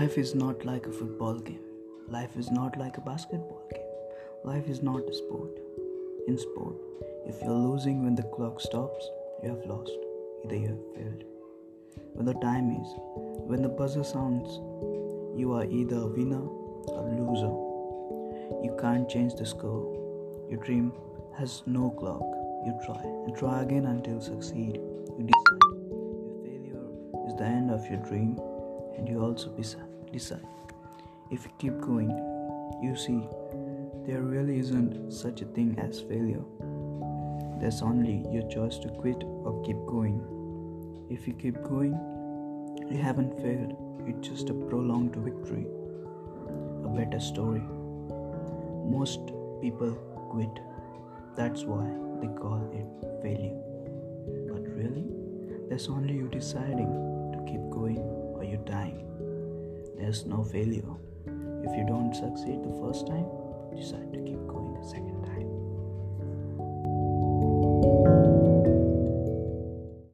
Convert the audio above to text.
Life is not like a football game. Life is not like a basketball game. Life is not a sport. In sport, if you're losing when the clock stops, you have lost. Either you have failed. When the time is, when the buzzer sounds, you are either a winner or a loser. You can't change the score. Your dream has no clock. You try and try again until you succeed. You decide. Your failure is the end of your dream, and you also decide. If you keep going, you see there really isn't such a thing as failure. There's only your choice to quit or keep going. If you keep going, you haven't failed. It's just a prolonged victory, a better story. Most people quit. That's why they call it failure. But really, there's only you deciding to keep going or you dying. There's no failure. If you don't succeed the first time, decide to keep going the second time.